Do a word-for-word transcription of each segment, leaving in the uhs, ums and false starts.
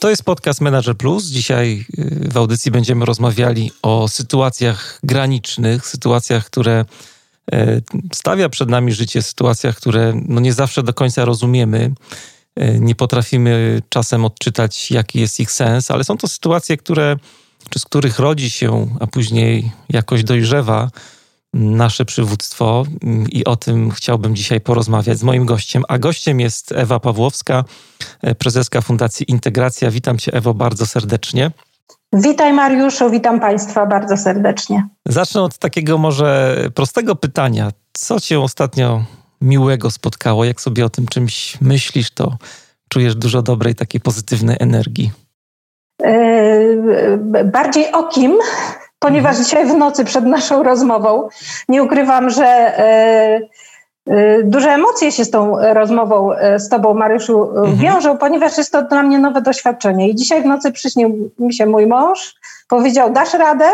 To jest podcast Manager Plus. Dzisiaj w audycji będziemy rozmawiali o sytuacjach granicznych, sytuacjach, które stawia przed nami życie, sytuacjach, które no nie zawsze do końca rozumiemy. Nie potrafimy czasem odczytać, jaki jest ich sens, ale są to sytuacje, które, czy z których rodzi się, a później jakoś dojrzewa nasze przywództwo i o tym chciałbym dzisiaj porozmawiać z moim gościem. A gościem jest Ewa Pawłowska, prezeska Fundacji Integracja. Witam Cię, Ewo, bardzo serdecznie. Witaj, Mariuszu, witam Państwa bardzo serdecznie. Zacznę od takiego może prostego pytania. Co Cię ostatnio miłego spotkało? Jak sobie o tym czymś myślisz, to czujesz dużo dobrej, takiej pozytywnej energii. Yy, bardziej o kim? Ponieważ dzisiaj w nocy przed naszą rozmową nie ukrywam, że y, y, duże emocje się z tą rozmową y, z Tobą, Mariuszu, mhm. wiążą, ponieważ jest to dla mnie nowe doświadczenie. I dzisiaj w nocy przyśnił mi się mój mąż, powiedział: dasz radę,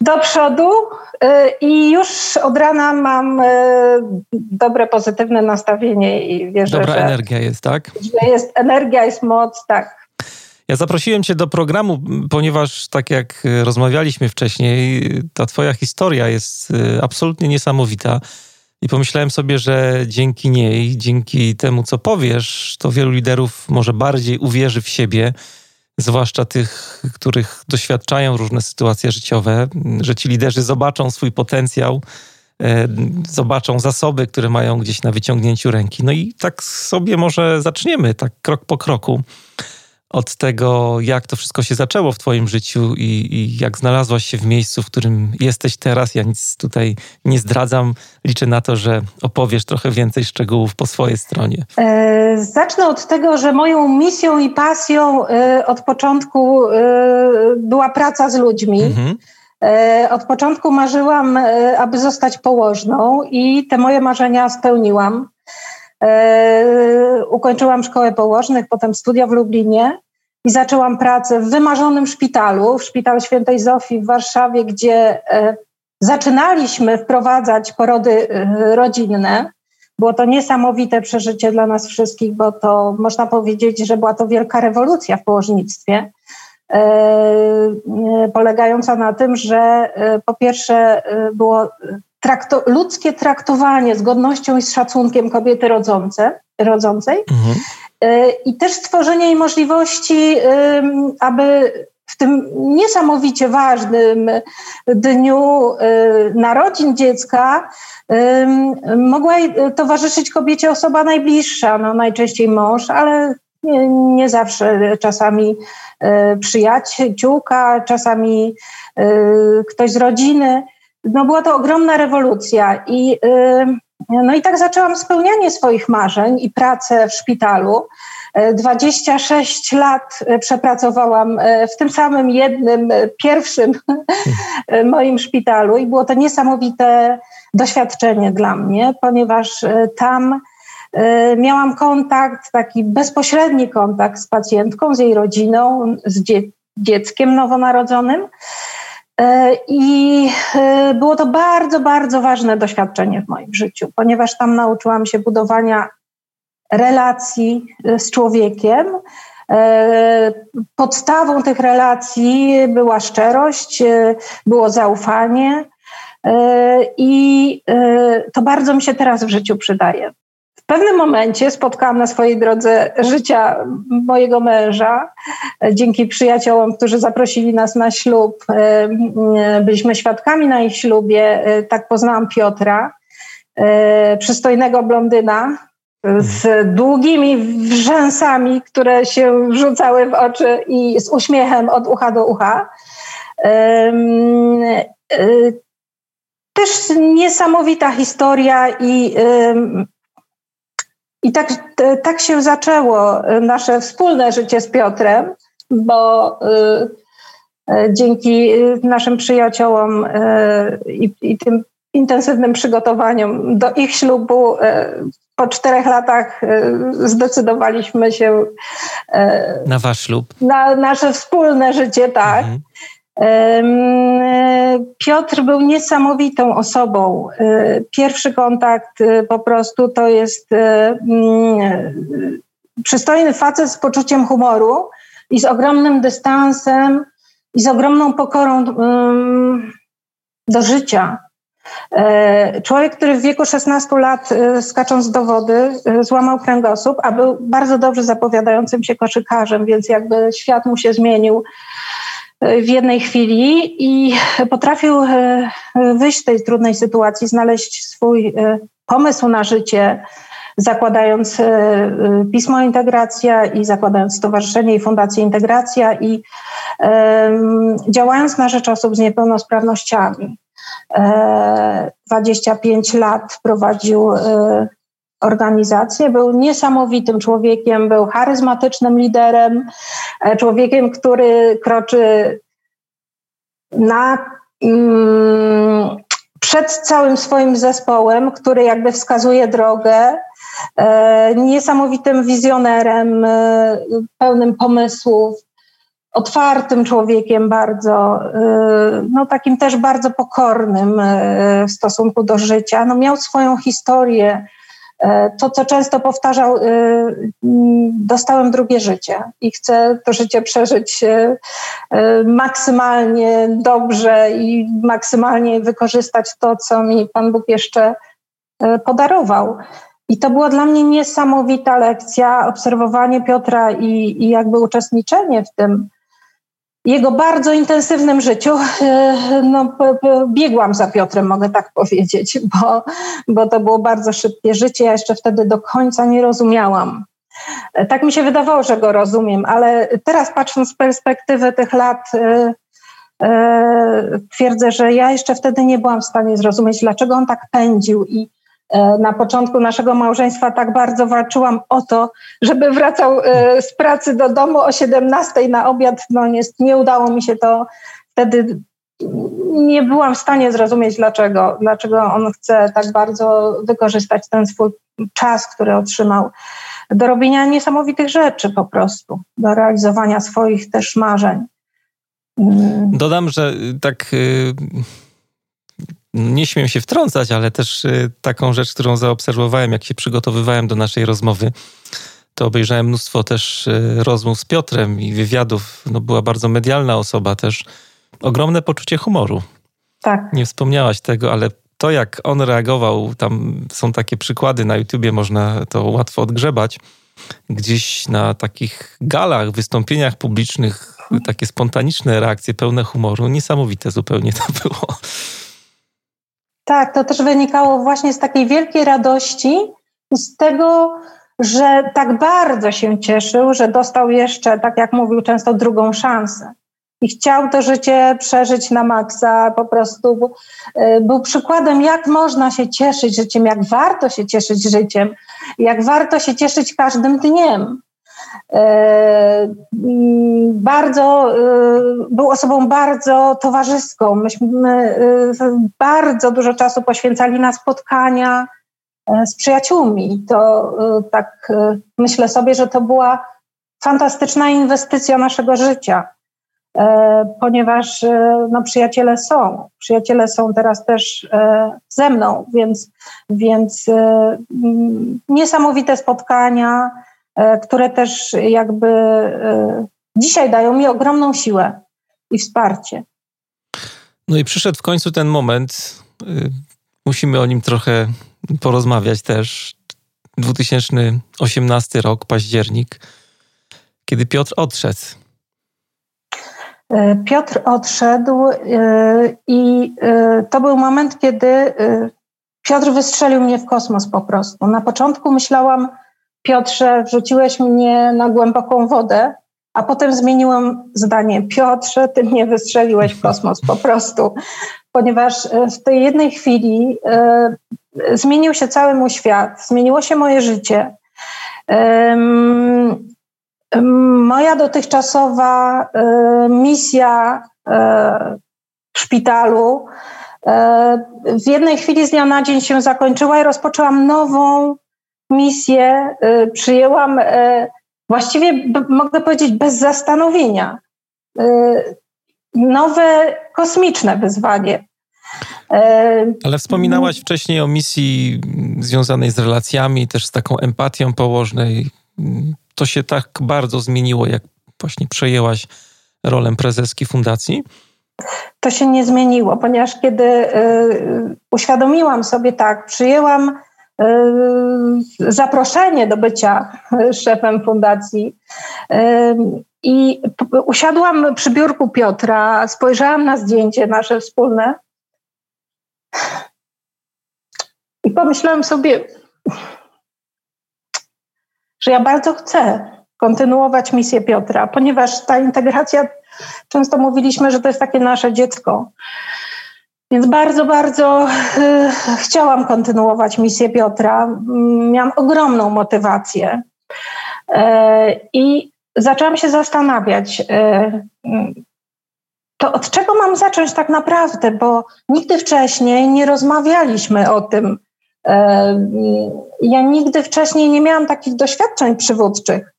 do przodu y, i już od rana mam y, dobre, pozytywne nastawienie i wierzę, Dobra że... energia jest, tak? Że jest energia, jest moc, tak. Ja zaprosiłem Cię do programu, ponieważ tak jak rozmawialiśmy wcześniej, ta Twoja historia jest absolutnie niesamowita i pomyślałem sobie, że dzięki niej, dzięki temu, co powiesz, to wielu liderów może bardziej uwierzy w siebie, zwłaszcza tych, których doświadczają różne sytuacje życiowe, że ci liderzy zobaczą swój potencjał, zobaczą zasoby, które mają gdzieś na wyciągnięciu ręki. No i tak sobie może zaczniemy, tak krok po kroku, od tego, jak to wszystko się zaczęło w Twoim życiu i, i jak znalazłaś się w miejscu, w którym jesteś teraz. Ja nic tutaj nie zdradzam. Liczę na to, że opowiesz trochę więcej szczegółów po swojej stronie. Zacznę od tego, że moją misją i pasją od początku była praca z ludźmi. Mhm. Od początku marzyłam, aby zostać położną i te moje marzenia spełniłam. Yy, ukończyłam szkołę położnych, potem studia w Lublinie i zaczęłam pracę w wymarzonym szpitalu, w Szpitalu Świętej Zofii w Warszawie, gdzie yy, zaczynaliśmy wprowadzać porody yy, rodzinne. Było to niesamowite przeżycie dla nas wszystkich, bo to można powiedzieć, że była to wielka rewolucja w położnictwie, yy, yy, polegająca na tym, że yy, po pierwsze yy, było... Traktu- ludzkie traktowanie z godnością i z szacunkiem kobiety rodzące, rodzącej mhm. y- i też stworzenie jej możliwości, y- aby w tym niesamowicie ważnym dniu y- narodzin dziecka y- mogła jej towarzyszyć kobiecie osoba najbliższa, no najczęściej mąż, ale nie, nie zawsze, czasami y- przyjaciółka, czasami y- ktoś z rodziny. No była to ogromna rewolucja i, no i tak zaczęłam spełnianie swoich marzeń i pracę w szpitalu. dwadzieścia sześć lat przepracowałam w tym samym jednym, pierwszym moim szpitalu i było to niesamowite doświadczenie dla mnie, ponieważ tam miałam kontakt, taki bezpośredni kontakt z pacjentką, z jej rodziną, z dzieckiem nowonarodzonym. I było to bardzo, bardzo ważne doświadczenie w moim życiu, ponieważ tam nauczyłam się budowania relacji z człowiekiem. Podstawą tych relacji była szczerość, było zaufanie i to bardzo mi się teraz w życiu przydaje. W pewnym momencie spotkałam na swojej drodze życia mojego męża. Dzięki przyjaciołom, którzy zaprosili nas na ślub, byliśmy świadkami na ich ślubie. Tak poznałam Piotra, przystojnego blondyna z długimi rzęsami, które się rzucały w oczy i z uśmiechem od ucha do ucha. Też niesamowita historia i I tak, tak się zaczęło nasze wspólne życie z Piotrem, bo dzięki naszym przyjaciołom i, i tym intensywnym przygotowaniom do ich ślubu po czterech latach zdecydowaliśmy się na wasz ślub, na nasze wspólne życie, tak. Mhm. Piotr był niesamowitą osobą. Pierwszy kontakt po prostu to jest przystojny facet z poczuciem humoru i z ogromnym dystansem i z ogromną pokorą do życia. Człowiek, który w wieku szesnastu lat, skacząc do wody, złamał kręgosłup, a był bardzo dobrze zapowiadającym się koszykarzem, więc jakby świat mu się zmienił w jednej chwili i potrafił wyjść z tej trudnej sytuacji, znaleźć swój pomysł na życie, zakładając pismo Integracja i zakładając Stowarzyszenie i Fundację Integracja i działając na rzecz osób z niepełnosprawnościami. dwadzieścia pięć lat prowadził organizację, był niesamowitym człowiekiem, był charyzmatycznym liderem, człowiekiem, który kroczy na, przed całym swoim zespołem, który jakby wskazuje drogę, niesamowitym wizjonerem, pełnym pomysłów, otwartym człowiekiem bardzo, no takim też bardzo pokornym w stosunku do życia. No miał swoją historię. To, co często powtarzał, dostałem drugie życie i chcę to życie przeżyć maksymalnie dobrze i maksymalnie wykorzystać to, co mi Pan Bóg jeszcze podarował. I to była dla mnie niesamowita lekcja, obserwowanie Piotra i, i jakby uczestniczenie w tym jego bardzo intensywnym życiu. No, biegłam za Piotrem, mogę tak powiedzieć, bo, bo to było bardzo szybkie życie. Ja jeszcze wtedy do końca nie rozumiałam. Tak mi się wydawało, że go rozumiem, ale teraz patrząc z perspektywy tych lat, twierdzę, że ja jeszcze wtedy nie byłam w stanie zrozumieć, dlaczego on tak pędził i na początku naszego małżeństwa tak bardzo walczyłam o to, żeby wracał z pracy do domu o siedemnastej na obiad. No nie, nie udało mi się to. Wtedy nie byłam w stanie zrozumieć, dlaczego, dlaczego on chce tak bardzo wykorzystać ten swój czas, który otrzymał do robienia niesamowitych rzeczy po prostu, do realizowania swoich też marzeń. Dodam, że tak... Nie śmiem się wtrącać, ale też taką rzecz, którą zaobserwowałem, jak się przygotowywałem do naszej rozmowy, to obejrzałem mnóstwo też rozmów z Piotrem i wywiadów. No, była bardzo medialna osoba też. Ogromne poczucie humoru. Tak. Nie wspomniałaś tego, ale to, jak on reagował, tam są takie przykłady na YouTubie, można to łatwo odgrzebać. Gdzieś na takich galach, wystąpieniach publicznych, takie spontaniczne reakcje, pełne humoru. Niesamowite zupełnie to było. Tak, to też wynikało właśnie z takiej wielkiej radości, z tego, że tak bardzo się cieszył, że dostał jeszcze, tak jak mówił często, drugą szansę. I chciał to życie przeżyć na maksa, po prostu był przykładem, jak można się cieszyć życiem, jak warto się cieszyć życiem, jak warto się cieszyć każdym dniem. Bardzo był osobą bardzo towarzyską. Myśmy bardzo dużo czasu poświęcali na spotkania z przyjaciółmi. To tak myślę sobie, że to była fantastyczna inwestycja naszego życia, ponieważ no, przyjaciele są. Przyjaciele są teraz też ze mną, więc, więc niesamowite spotkania, które też jakby dzisiaj dają mi ogromną siłę i wsparcie. No i przyszedł w końcu ten moment, musimy o nim trochę porozmawiać też, dwa tysiące osiemnasty rok, październik, kiedy Piotr odszedł. Piotr odszedł i to był moment, kiedy Piotr wystrzelił mnie w kosmos po prostu. Na początku myślałam, Piotrze, wrzuciłeś mnie na głęboką wodę, a potem zmieniłam zdanie. Piotrze, ty mnie wystrzeliłeś w kosmos po prostu, ponieważ w tej jednej chwili y, zmienił się cały mój świat, zmieniło się moje życie. Ym, moja dotychczasowa y, misja w szpitalu, w jednej chwili z dnia na dzień się zakończyła i rozpoczęłam nową misję. Przyjęłam właściwie, mogę powiedzieć, bez zastanowienia. Nowe, kosmiczne wyzwanie. Ale wspominałaś wcześniej o misji związanej z relacjami, też z taką empatią położnej. To się tak bardzo zmieniło, jak właśnie przejęłaś rolę prezeski fundacji? To się nie zmieniło, ponieważ kiedy y, uświadomiłam sobie tak, przyjęłam y, zaproszenie do bycia szefem fundacji y, i p- usiadłam przy biurku Piotra, spojrzałam na zdjęcie nasze wspólne i pomyślałam sobie, że ja bardzo chcę kontynuować misję Piotra, ponieważ ta integracja, często mówiliśmy, że to jest takie nasze dziecko. Więc bardzo, bardzo yy, chciałam kontynuować misję Piotra. Miałam ogromną motywację yy, i zaczęłam się zastanawiać, yy, to od czego mam zacząć tak naprawdę, bo nigdy wcześniej nie rozmawialiśmy o tym. Yy, ja nigdy wcześniej nie miałam takich doświadczeń przywódczych.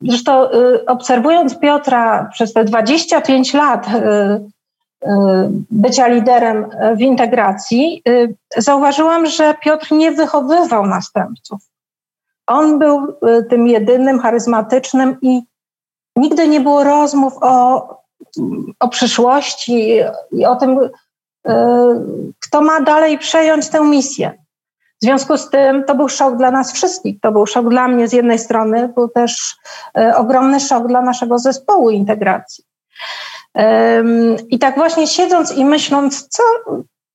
Zresztą obserwując Piotra przez te dwadzieścia pięć lat bycia liderem w integracji, zauważyłam, że Piotr nie wychowywał następców. On był tym jedynym, charyzmatycznym i nigdy nie było rozmów o, o przyszłości i o tym, kto ma dalej przejąć tę misję. W związku z tym to był szok dla nas wszystkich. To był szok dla mnie z jednej strony, był też y, ogromny szok dla naszego zespołu integracji. Ym, I tak właśnie siedząc i myśląc, co,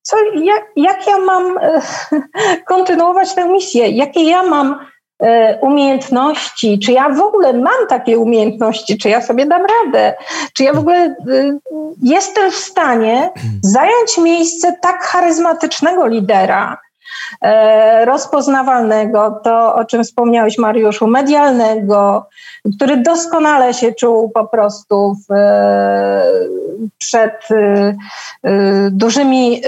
co, jak, jak ja mam y, kontynuować tę misję, jakie ja mam y, umiejętności, czy ja w ogóle mam takie umiejętności, czy ja sobie dam radę, czy ja w ogóle y, jestem w stanie zająć miejsce tak charyzmatycznego lidera, rozpoznawalnego, to o czym wspomniałeś, Mariuszu, medialnego, który doskonale się czuł po prostu w, przed dużymi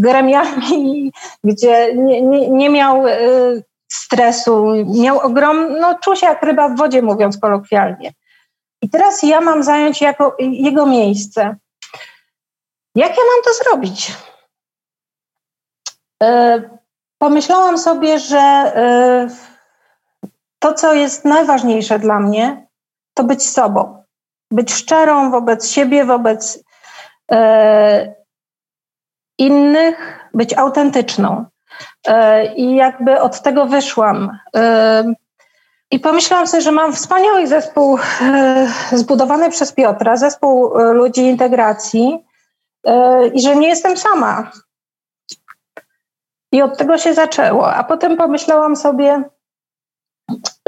gremiami, gdzie nie, nie, nie miał stresu, miał ogrom, no czuł się jak ryba w wodzie, mówiąc kolokwialnie. I teraz ja mam zająć jako, jego miejsce. Jak ja mam to zrobić? Pomyślałam sobie, że to, co jest najważniejsze dla mnie, to być sobą. Być szczerą wobec siebie, wobec innych, być autentyczną. I jakby od tego wyszłam. I pomyślałam sobie, że mam wspaniały zespół zbudowany przez Piotra, zespół ludzi integracji i że nie jestem sama. I od tego się zaczęło. A potem pomyślałam sobie,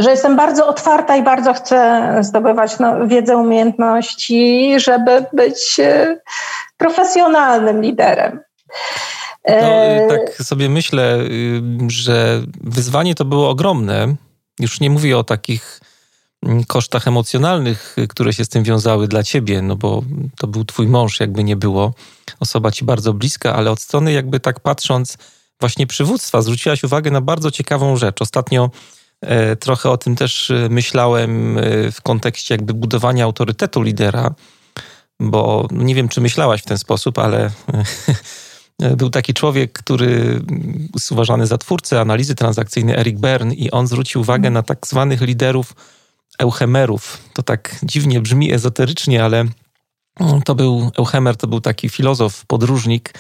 że jestem bardzo otwarta i bardzo chcę zdobywać no, wiedzę, umiejętności, żeby być e, profesjonalnym liderem. E... No, tak sobie myślę, że wyzwanie to było ogromne. Już nie mówię o takich kosztach emocjonalnych, które się z tym wiązały dla ciebie, no bo to był twój mąż, jakby nie było. Osoba ci bardzo bliska, ale od strony jakby tak patrząc właśnie przywództwa, zwróciłaś uwagę na bardzo ciekawą rzecz. Ostatnio e, trochę o tym też myślałem e, w kontekście jakby budowania autorytetu lidera, bo nie wiem, czy myślałaś w ten sposób, ale e, był taki człowiek, który jest uważany za twórcę analizy transakcyjnej, Eric Berne, i on zwrócił uwagę na tak zwanych liderów euchemerów. To tak dziwnie brzmi ezoterycznie, ale to był Euchemer, to był taki filozof, podróżnik,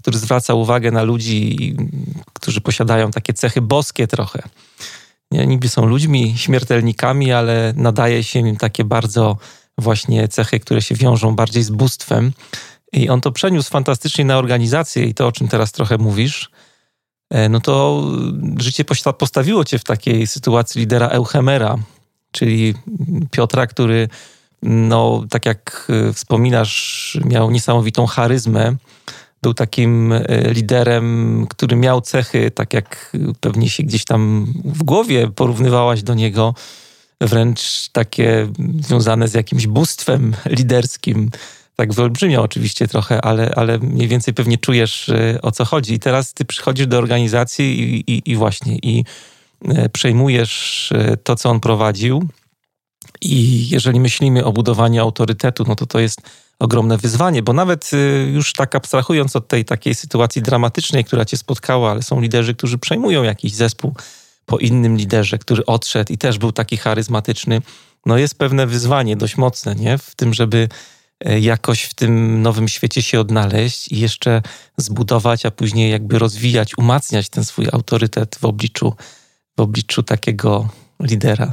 który zwraca uwagę na ludzi, którzy posiadają takie cechy boskie trochę. Nie, niby są ludźmi, śmiertelnikami, ale nadaje się im takie bardzo właśnie cechy, które się wiążą bardziej z bóstwem. I on to przeniósł fantastycznie na organizację i to, o czym teraz trochę mówisz, no to życie postawiło cię w takiej sytuacji lidera Euchemera, czyli Piotra, który, no tak jak wspominasz, miał niesamowitą charyzmę. Był takim liderem, który miał cechy, tak jak pewnie się gdzieś tam w głowie porównywałaś do niego, wręcz takie związane z jakimś bóstwem liderskim. Tak wyolbrzymiał oczywiście trochę, ale, ale mniej więcej pewnie czujesz, o co chodzi. I teraz ty przychodzisz do organizacji i, i, i właśnie i przejmujesz to, co on prowadził. I jeżeli myślimy o budowaniu autorytetu, no to to jest ogromne wyzwanie, bo nawet już tak abstrahując od tej takiej sytuacji dramatycznej, która cię spotkała, ale są liderzy, którzy przejmują jakiś zespół po innym liderze, który odszedł i też był taki charyzmatyczny. No jest pewne wyzwanie dość mocne, nie? W tym, żeby jakoś w tym nowym świecie się odnaleźć i jeszcze zbudować, a później jakby rozwijać, umacniać ten swój autorytet w obliczu, w obliczu takiego lidera.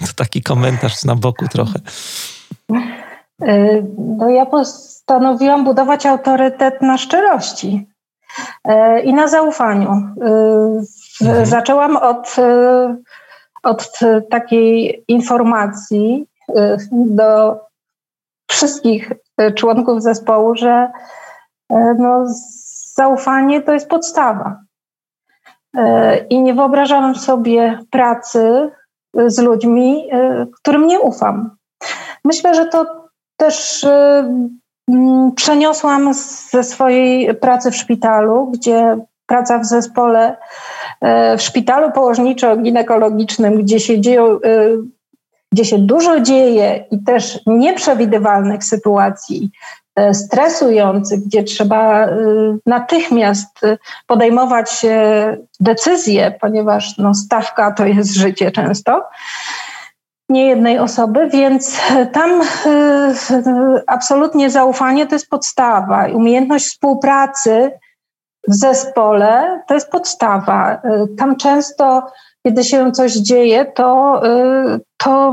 To taki komentarz na boku trochę. No ja postanowiłam budować autorytet na szczerości i na zaufaniu. Mhm. Zaczęłam od, od takiej informacji do wszystkich członków zespołu, że no, zaufanie to jest podstawa. I nie wyobrażam sobie pracy z ludźmi, którym nie ufam. Myślę, że to też przeniosłam ze swojej pracy w szpitalu, gdzie praca w zespole, w szpitalu położniczo-ginekologicznym, gdzie się dzieją, gdzie się dużo dzieje i też nieprzewidywalnych sytuacji, stresujących, gdzie trzeba natychmiast podejmować decyzje, ponieważ no, stawka to jest życie często, nie jednej osoby, więc tam absolutnie zaufanie to jest podstawa. Umiejętność współpracy w zespole to jest podstawa. Tam często, kiedy się coś dzieje, to, to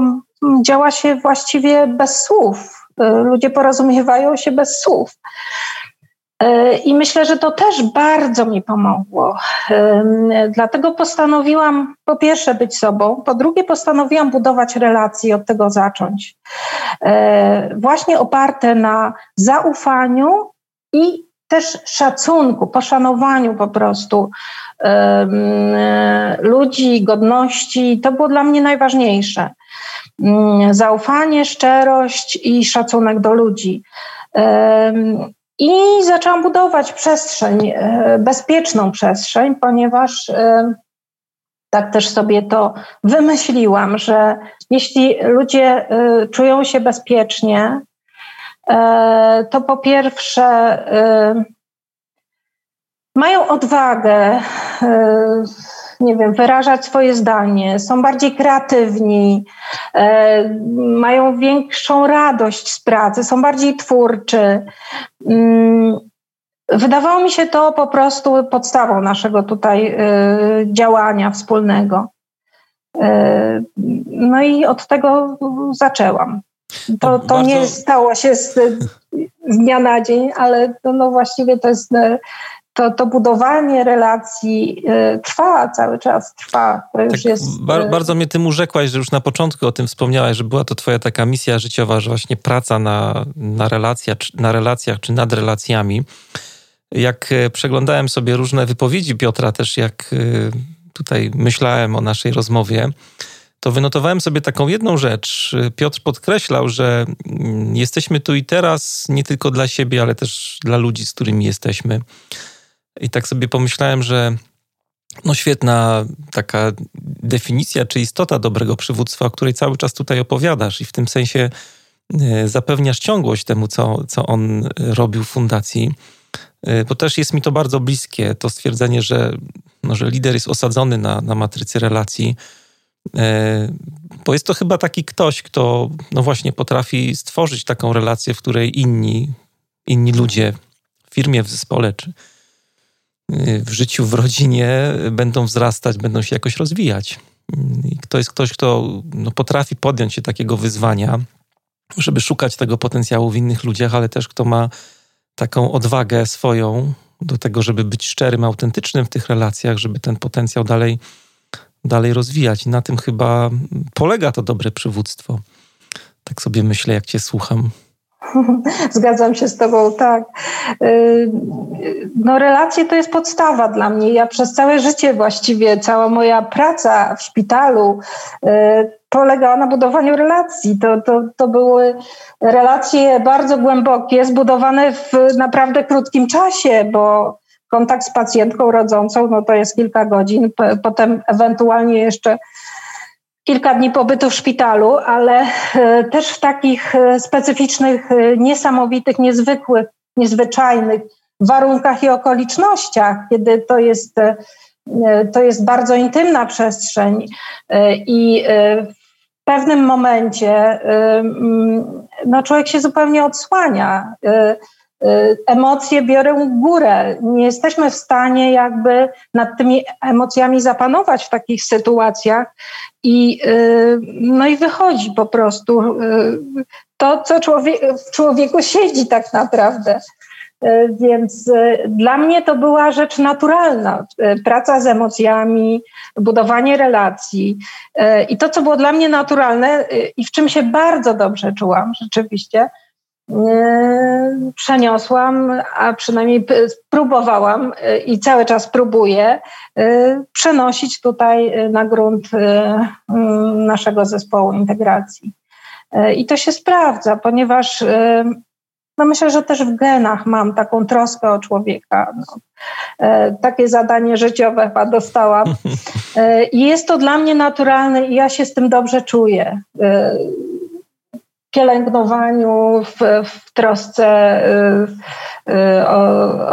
działa się właściwie bez słów. Ludzie porozumiewają się bez słów. I myślę, że to też bardzo mi pomogło. Dlatego postanowiłam po pierwsze być sobą, po drugie postanowiłam budować relacje, od tego zacząć. Właśnie oparte na zaufaniu i też szacunku, poszanowaniu po prostu ludzi, godności. To było dla mnie najważniejsze. Zaufanie, szczerość i szacunek do ludzi. I zaczęłam budować przestrzeń, bezpieczną przestrzeń, ponieważ tak też sobie to wymyśliłam, że jeśli ludzie czują się bezpiecznie, to po pierwsze mają odwagę, nie wiem, wyrażać swoje zdanie, są bardziej kreatywni, mają większą radość z pracy, są bardziej twórczy. Wydawało mi się to po prostu podstawą naszego tutaj działania wspólnego. No i od tego zaczęłam. To, to bardzo... nie stało się z, z dnia na dzień, ale no właściwie to jest... To, to budowanie relacji y, trwa, cały czas trwa. To już tak jest, y... bar- bardzo mnie tym urzekłaś, że już na początku o tym wspomniałaś, że była to twoja taka misja życiowa, że właśnie praca na, na, relacja, na relacjach czy nad relacjami. Jak przeglądałem sobie różne wypowiedzi Piotra, też jak y, tutaj myślałem o naszej rozmowie, to wynotowałem sobie taką jedną rzecz. Piotr podkreślał, że jesteśmy tu i teraz nie tylko dla siebie, ale też dla ludzi, z którymi jesteśmy. I tak sobie pomyślałem, że no świetna taka definicja czy istota dobrego przywództwa, o której cały czas tutaj opowiadasz i w tym sensie zapewniasz ciągłość temu, co, co on robił w fundacji, bo też jest mi to bardzo bliskie, to stwierdzenie, że, no, że lider jest osadzony na, na matrycy relacji, bo jest to chyba taki ktoś, kto no właśnie potrafi stworzyć taką relację, w której inni, inni ludzie w firmie, w zespole czy w życiu, w rodzinie będą wzrastać, będą się jakoś rozwijać. I to jest ktoś, kto no, potrafi podjąć się takiego wyzwania, żeby szukać tego potencjału w innych ludziach, ale też kto ma taką odwagę swoją do tego, żeby być szczerym, autentycznym w tych relacjach, żeby ten potencjał dalej, dalej rozwijać. I na tym chyba polega to dobre przywództwo. Tak sobie myślę, jak cię słucham. Zgadzam się z tobą, tak. No relacje to jest podstawa dla mnie. Ja przez całe życie właściwie, cała moja praca w szpitalu polegała na budowaniu relacji. To, to, to były relacje bardzo głębokie, zbudowane w naprawdę krótkim czasie, bo kontakt z pacjentką rodzącą no to jest kilka godzin, potem ewentualnie jeszcze kilka dni pobytu w szpitalu, ale też w takich specyficznych, niesamowitych, niezwykłych, niezwyczajnych warunkach i okolicznościach, kiedy to jest, to jest bardzo intymna przestrzeń i w pewnym momencie no, człowiek się zupełnie odsłania. Emocje biorą górę. Nie jesteśmy w stanie jakby nad tymi emocjami zapanować w takich sytuacjach i, no i wychodzi po prostu to, co człowiek, w człowieku siedzi tak naprawdę. Więc dla mnie to była rzecz naturalna. Praca z emocjami, budowanie relacji. I to, co było dla mnie naturalne i w czym się bardzo dobrze czułam rzeczywiście, przeniosłam, a przynajmniej próbowałam i cały czas próbuję przenosić tutaj na grunt naszego zespołu integracji. I to się sprawdza, ponieważ no myślę, że też w genach mam taką troskę o człowieka. No, takie zadanie życiowe chyba dostałam. I jest to dla mnie naturalne i ja się z tym dobrze czuję. W pielęgnowaniu, w, w trosce o,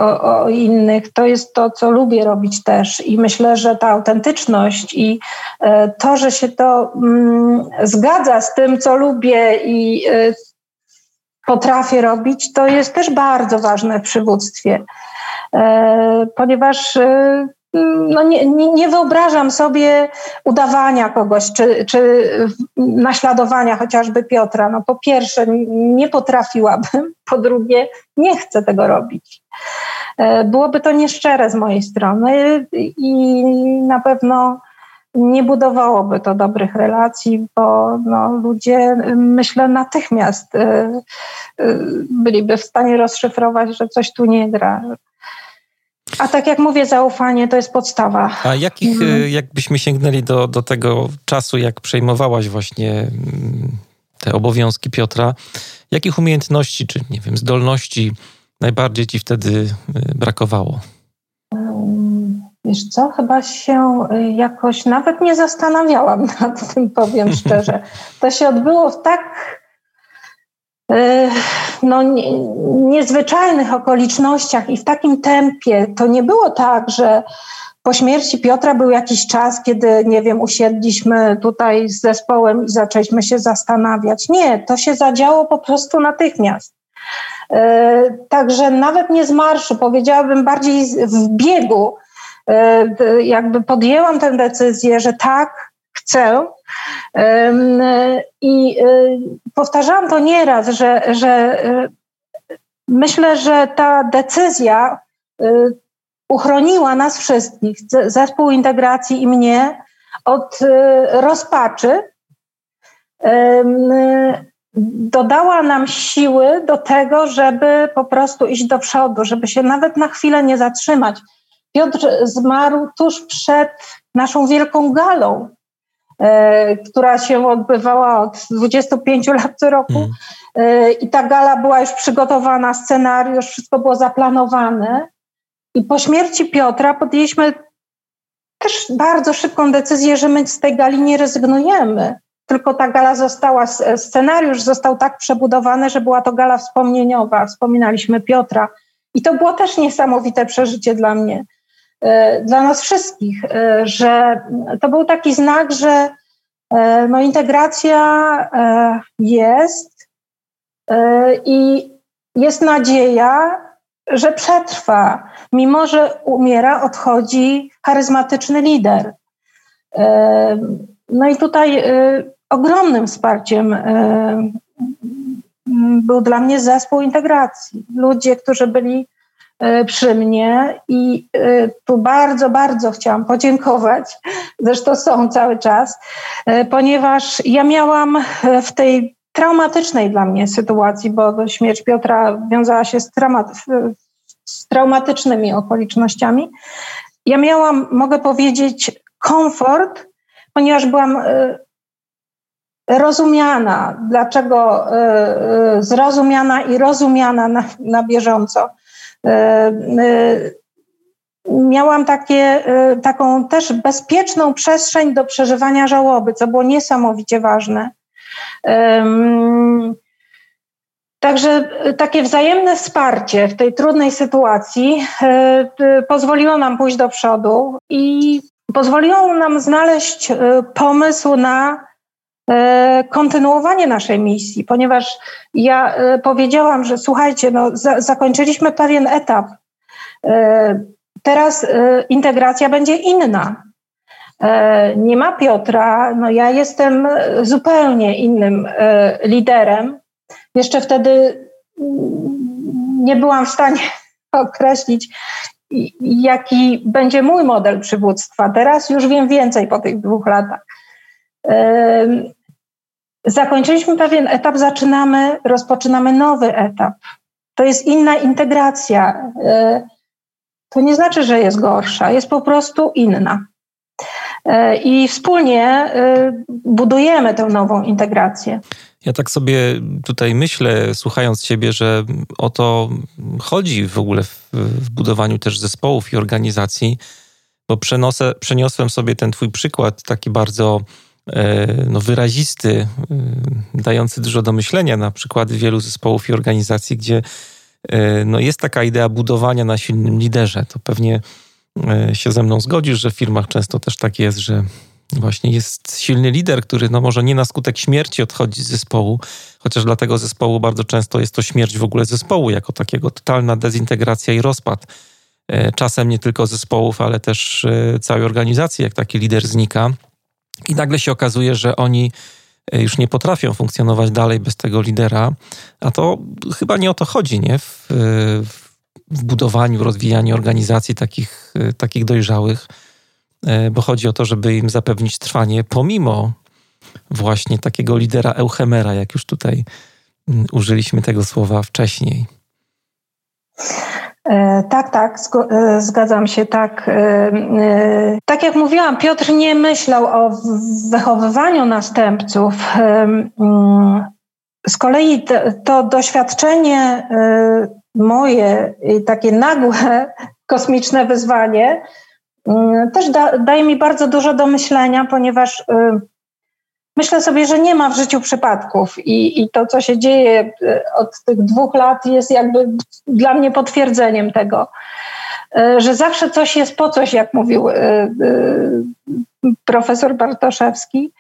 o, o innych. To jest to, co lubię robić też i myślę, że ta autentyczność i to, że się to mm, zgadza z tym, co lubię i y, potrafię robić, to jest też bardzo ważne w przywództwie, y, ponieważ y, No nie, nie, nie wyobrażam sobie udawania kogoś, czy, czy naśladowania chociażby Piotra. No po pierwsze nie potrafiłabym, po drugie nie chcę tego robić. Byłoby to nieszczere z mojej strony i na pewno nie budowałoby to dobrych relacji, bo no, ludzie, myślę, natychmiast byliby w stanie rozszyfrować, że coś tu nie gra. A tak jak mówię, zaufanie to jest podstawa. A jakich, jakbyśmy sięgnęli do, do tego czasu, jak przejmowałaś właśnie te obowiązki Piotra, jakich umiejętności, czy nie wiem, zdolności najbardziej ci wtedy brakowało? Wiesz co, chyba się jakoś nawet nie zastanawiałam nad tym, powiem szczerze. To się odbyło w tak... no niezwyczajnych okolicznościach i w takim tempie. To nie było tak, że po śmierci Piotra był jakiś czas, kiedy, nie wiem, usiedliśmy tutaj z zespołem i zaczęliśmy się zastanawiać. Nie, to się zadziało po prostu natychmiast. Także nawet nie z marszu, powiedziałabym bardziej w biegu. Jakby podjęłam tę decyzję, że tak, chcę. I powtarzałam to nieraz, że, że myślę, że ta decyzja uchroniła nas wszystkich, zespół integracji i mnie, od rozpaczy. Dodała nam siły do tego, żeby po prostu iść do przodu, żeby się nawet na chwilę nie zatrzymać. Piotr zmarł tuż przed naszą wielką galą, która się odbywała od dwudziestu pięciu lat co roku mm. i ta gala była już przygotowana, scenariusz, wszystko było zaplanowane i po śmierci Piotra podjęliśmy też bardzo szybką decyzję, że my z tej gali nie rezygnujemy, tylko ta gala została, scenariusz został tak przebudowany, że była to gala wspomnieniowa, wspominaliśmy Piotra i to było też niesamowite przeżycie dla mnie. Dla nas wszystkich, że to był taki znak, że no, integracja jest i jest nadzieja, że przetrwa, mimo że umiera, odchodzi charyzmatyczny lider. No i tutaj ogromnym wsparciem był dla mnie zespół integracji. Ludzie, którzy byli przy mnie i tu bardzo, bardzo chciałam podziękować, zresztą są cały czas, ponieważ ja miałam w tej traumatycznej dla mnie sytuacji, bo śmierć Piotra wiązała się z, traumat, z traumatycznymi okolicznościami, ja miałam, mogę powiedzieć, komfort, ponieważ byłam rozumiana, dlaczego zrozumiana i rozumiana na, na bieżąco. Miałam takie, taką też bezpieczną przestrzeń do przeżywania żałoby, co było niesamowicie ważne. Także takie wzajemne wsparcie w tej trudnej sytuacji pozwoliło nam pójść do przodu i pozwoliło nam znaleźć pomysł na kontynuowanie naszej misji, ponieważ ja powiedziałam, że słuchajcie, no, za, zakończyliśmy pewien etap, teraz integracja będzie inna. Nie ma Piotra, no ja jestem zupełnie innym liderem. Jeszcze wtedy nie byłam w stanie określić, jaki będzie mój model przywództwa. Teraz już wiem więcej po tych dwóch latach. Zakończyliśmy pewien etap, zaczynamy, rozpoczynamy nowy etap. To jest inna integracja. To nie znaczy, że jest gorsza, jest po prostu inna. I wspólnie budujemy tę nową integrację. Ja tak sobie tutaj myślę, słuchając ciebie, że o to chodzi w ogóle w, w budowaniu też zespołów i organizacji, bo przenosę, przeniosłem sobie ten twój przykład, taki bardzo no, wyrazisty, dający dużo do myślenia na przykłady wielu zespołów i organizacji, gdzie no, jest taka idea budowania na silnym liderze. To pewnie się ze mną zgodzisz, że w firmach często też tak jest, że właśnie jest silny lider, który no może nie na skutek śmierci odchodzi z zespołu, chociaż dla tego zespołu bardzo często jest to śmierć w ogóle zespołu jako takiego, totalna dezintegracja i rozpad. Czasem nie tylko zespołów, ale też całej organizacji, jak taki lider znika. I nagle się okazuje, że oni już nie potrafią funkcjonować dalej bez tego lidera, a to chyba nie o to chodzi, nie? W, w budowaniu, rozwijaniu organizacji takich, takich dojrzałych, bo chodzi o to, żeby im zapewnić trwanie pomimo właśnie takiego lidera Euchemera, jak już tutaj użyliśmy tego słowa wcześniej. Tak, tak, zgadzam się, tak. Tak jak mówiłam, Piotr nie myślał o wychowywaniu następców. Z kolei to doświadczenie moje, takie nagłe, kosmiczne wyzwanie, też da, daje mi bardzo dużo do myślenia, ponieważ myślę sobie, że nie ma w życiu przypadków i, i to, co się dzieje od tych dwóch lat, jest jakby dla mnie potwierdzeniem tego, że zawsze coś jest po coś, jak mówił profesor Bartoszewski.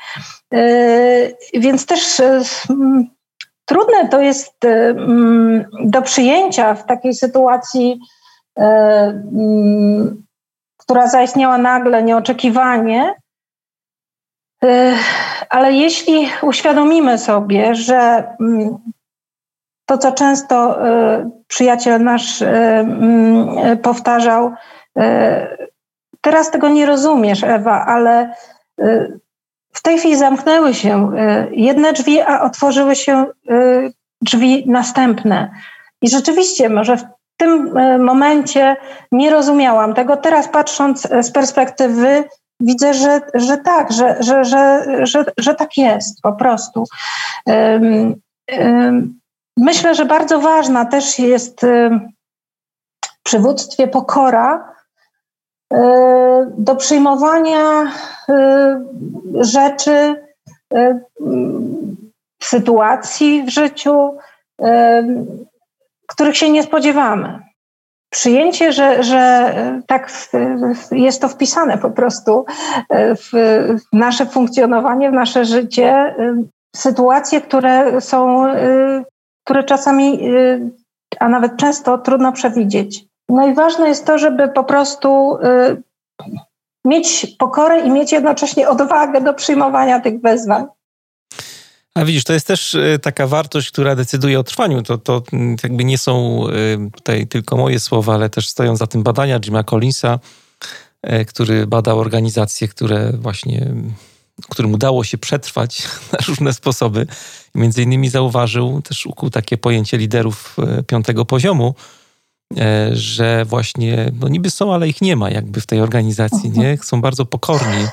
Więc też trudne to jest do przyjęcia w takiej sytuacji, która zaistniała nagle, nieoczekiwanie. Ale jeśli uświadomimy sobie, że to, co często przyjaciel nasz powtarzał, teraz tego nie rozumiesz, Ewa, ale w tej chwili zamknęły się jedne drzwi, a otworzyły się drzwi następne. I rzeczywiście może w tym momencie nie rozumiałam tego. Teraz patrząc z perspektywy, widzę, że, że tak, że, że, że, że, że tak jest po prostu. Myślę, że bardzo ważna też jest w przywództwie pokora do przyjmowania rzeczy, sytuacji w życiu, których się nie spodziewamy. Przyjęcie, że, że tak w, w, jest to wpisane po prostu w, w nasze funkcjonowanie, w nasze życie, sytuacje, które są, które czasami, a nawet często trudno przewidzieć. No i ważne jest to, żeby po prostu mieć pokorę i mieć jednocześnie odwagę do przyjmowania tych wyzwań. A widzisz, to jest też taka wartość, która decyduje o trwaniu. To, to jakby nie są tutaj tylko moje słowa, ale też stoją za tym badania Jima Collinsa, który badał organizacje, które właśnie, którym udało się przetrwać na różne sposoby. Między innymi zauważył, też ukuł takie pojęcie liderów piątego poziomu, że właśnie, no niby są, ale ich nie ma jakby w tej organizacji, nie? Są bardzo pokorni.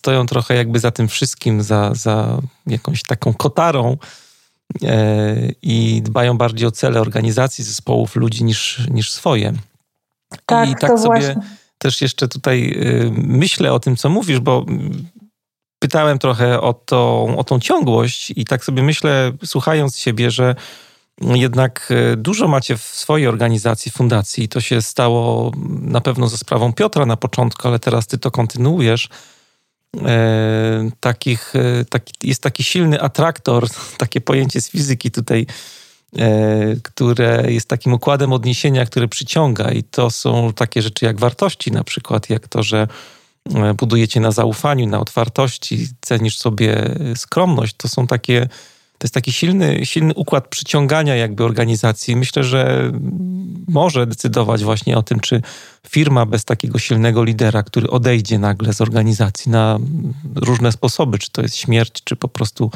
stoją trochę jakby za tym wszystkim, za, za jakąś taką kotarą e, i dbają bardziej o cele organizacji, zespołów, ludzi niż, niż swoje. Tak, I tak to sobie właśnie. Też jeszcze tutaj y, myślę o tym, co mówisz, bo pytałem trochę o tą, o tą ciągłość i tak sobie myślę, słuchając siebie, że jednak dużo macie w swojej organizacji, fundacji. To się stało na pewno ze sprawą Piotra na początku, ale teraz ty to kontynuujesz. E, takich, taki, jest taki silny atraktor, takie pojęcie z fizyki tutaj, e, które jest takim układem odniesienia, który przyciąga. I to są takie rzeczy jak wartości na przykład, jak to, że budujecie na zaufaniu, na otwartości, cenisz sobie skromność. To są takie... To jest taki silny, silny układ przyciągania jakby organizacji. Myślę, że może decydować właśnie o tym, czy firma bez takiego silnego lidera, który odejdzie nagle z organizacji na różne sposoby, czy to jest śmierć, czy po prostu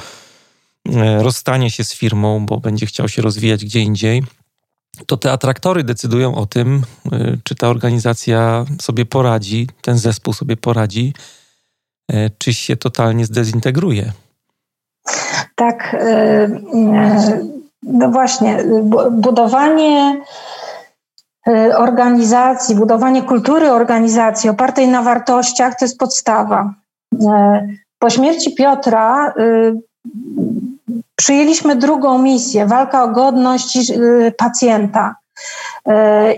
rozstanie się z firmą, bo będzie chciał się rozwijać gdzie indziej, to te atraktory decydują o tym, czy ta organizacja sobie poradzi, ten zespół sobie poradzi, czy się totalnie zdezintegruje. Tak, no właśnie, budowanie organizacji, budowanie kultury organizacji opartej na wartościach to jest podstawa. Po śmierci Piotra przyjęliśmy drugą misję, walka o godność pacjenta.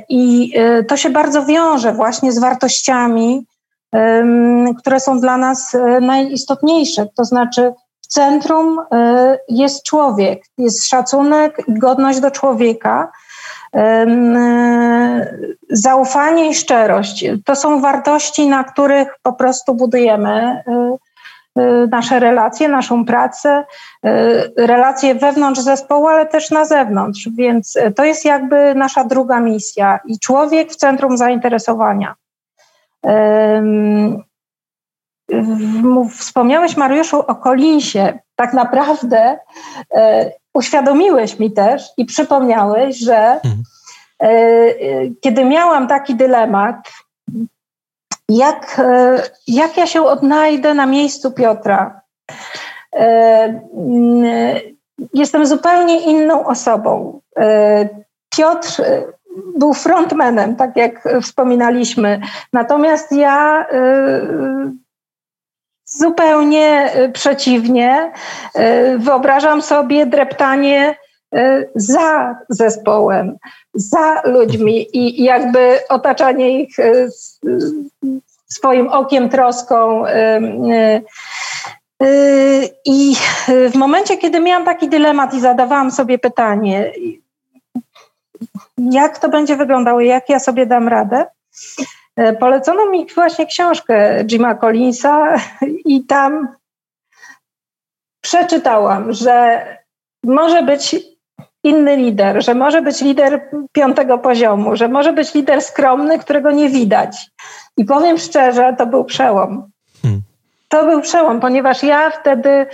I to się bardzo wiąże właśnie z wartościami, które są dla nas najistotniejsze, to znaczy w centrum jest człowiek, jest szacunek i godność do człowieka, zaufanie i szczerość. To są wartości, na których po prostu budujemy nasze relacje, naszą pracę, relacje wewnątrz zespołu, ale też na zewnątrz, więc to jest jakby nasza druga misja i człowiek w centrum zainteresowania. Wspomniałeś, Mariuszu, o Collinsie. Tak naprawdę e, uświadomiłeś mi też i przypomniałeś, że e, kiedy miałam taki dylemat, jak, e, jak ja się odnajdę na miejscu Piotra, e, e, jestem zupełnie inną osobą. E, Piotr był frontmanem, tak jak wspominaliśmy, natomiast ja... E, Zupełnie przeciwnie, wyobrażam sobie dreptanie za zespołem, za ludźmi i jakby otaczanie ich swoim okiem, troską. I w momencie, kiedy miałam taki dylemat i zadawałam sobie pytanie, jak to będzie wyglądało, jak ja sobie dam radę, polecono mi właśnie książkę Jima Collinsa i tam przeczytałam, że może być inny lider, że może być lider piątego poziomu, że może być lider skromny, którego nie widać. I powiem szczerze, to był przełom. Hmm. To był przełom, ponieważ ja wtedy e,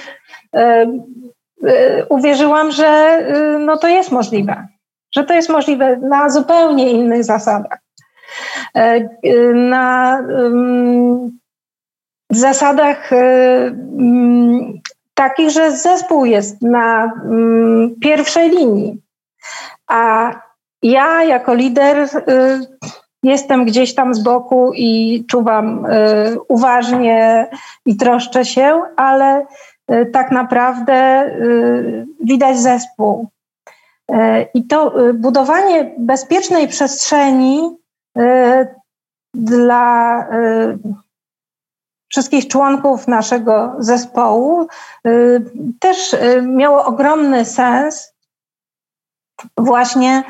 e, uwierzyłam, że e, no to jest możliwe. Że to jest możliwe na zupełnie innych zasadach. Na um, zasadach um, takich, że zespół jest na um, pierwszej linii, a ja jako lider um, jestem gdzieś tam z boku i czuwam um, uważnie i troszczę się, ale um, tak naprawdę um, widać zespół. Um, I to um, budowanie bezpiecznej przestrzeni dla wszystkich członków naszego zespołu też miało ogromny sens, właśnie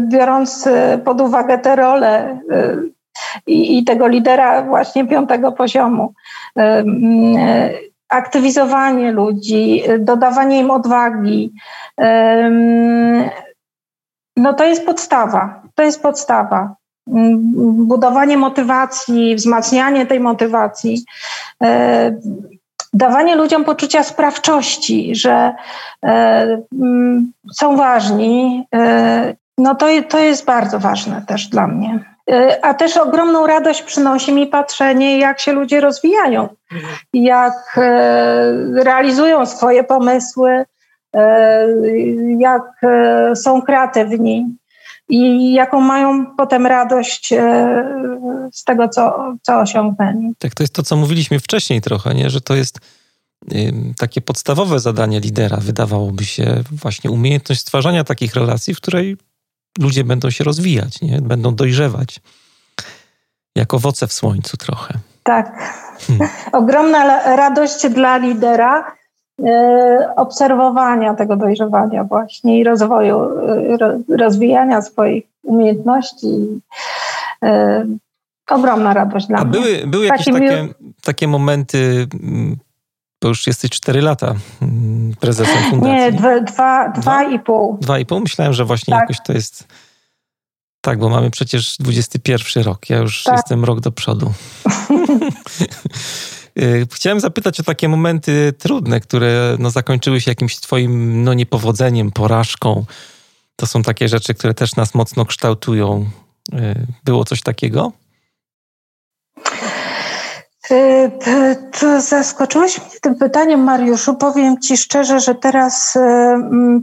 biorąc pod uwagę te role i tego lidera właśnie piątego poziomu. Aktywizowanie ludzi, dodawanie im odwagi. No to jest podstawa, to jest podstawa. Budowanie motywacji, wzmacnianie tej motywacji, e, dawanie ludziom poczucia sprawczości, że e, m, są ważni, e, no to, to jest bardzo ważne też dla mnie. A też ogromną radość przynosi mi patrzenie, jak się ludzie rozwijają, jak realizują swoje pomysły, jak są kreatywni i jaką mają potem radość z tego, co, co osiągnęli. Tak, to jest to, co mówiliśmy wcześniej trochę, nie? Że to jest takie podstawowe zadanie lidera, wydawałoby się, właśnie umiejętność stwarzania takich relacji, w której ludzie będą się rozwijać, nie? Będą dojrzewać. Jak owoce w słońcu trochę. Tak. Hmm. Ogromna radość dla lidera y, obserwowania tego dojrzewania właśnie i rozwoju, y, rozwijania swoich umiejętności. Y, ogromna radość dla A mnie. Były, były jakieś Takim... takie, takie momenty... To już jesteś cztery lata prezesem fundacji. Nie, dwa, dwa, dwa i pół. Dwa i pół? Myślałem, że właśnie tak. jakoś to jest... Tak, bo mamy przecież dwudziesty pierwszy rok. Ja już tak. jestem rok do przodu. Chciałem zapytać o takie momenty trudne, które no, zakończyły się jakimś twoim no, niepowodzeniem, porażką. To są takie rzeczy, które też nas mocno kształtują. Było coś takiego? Zaskoczyłeś mnie tym pytaniem, Mariuszu. Powiem ci szczerze, że teraz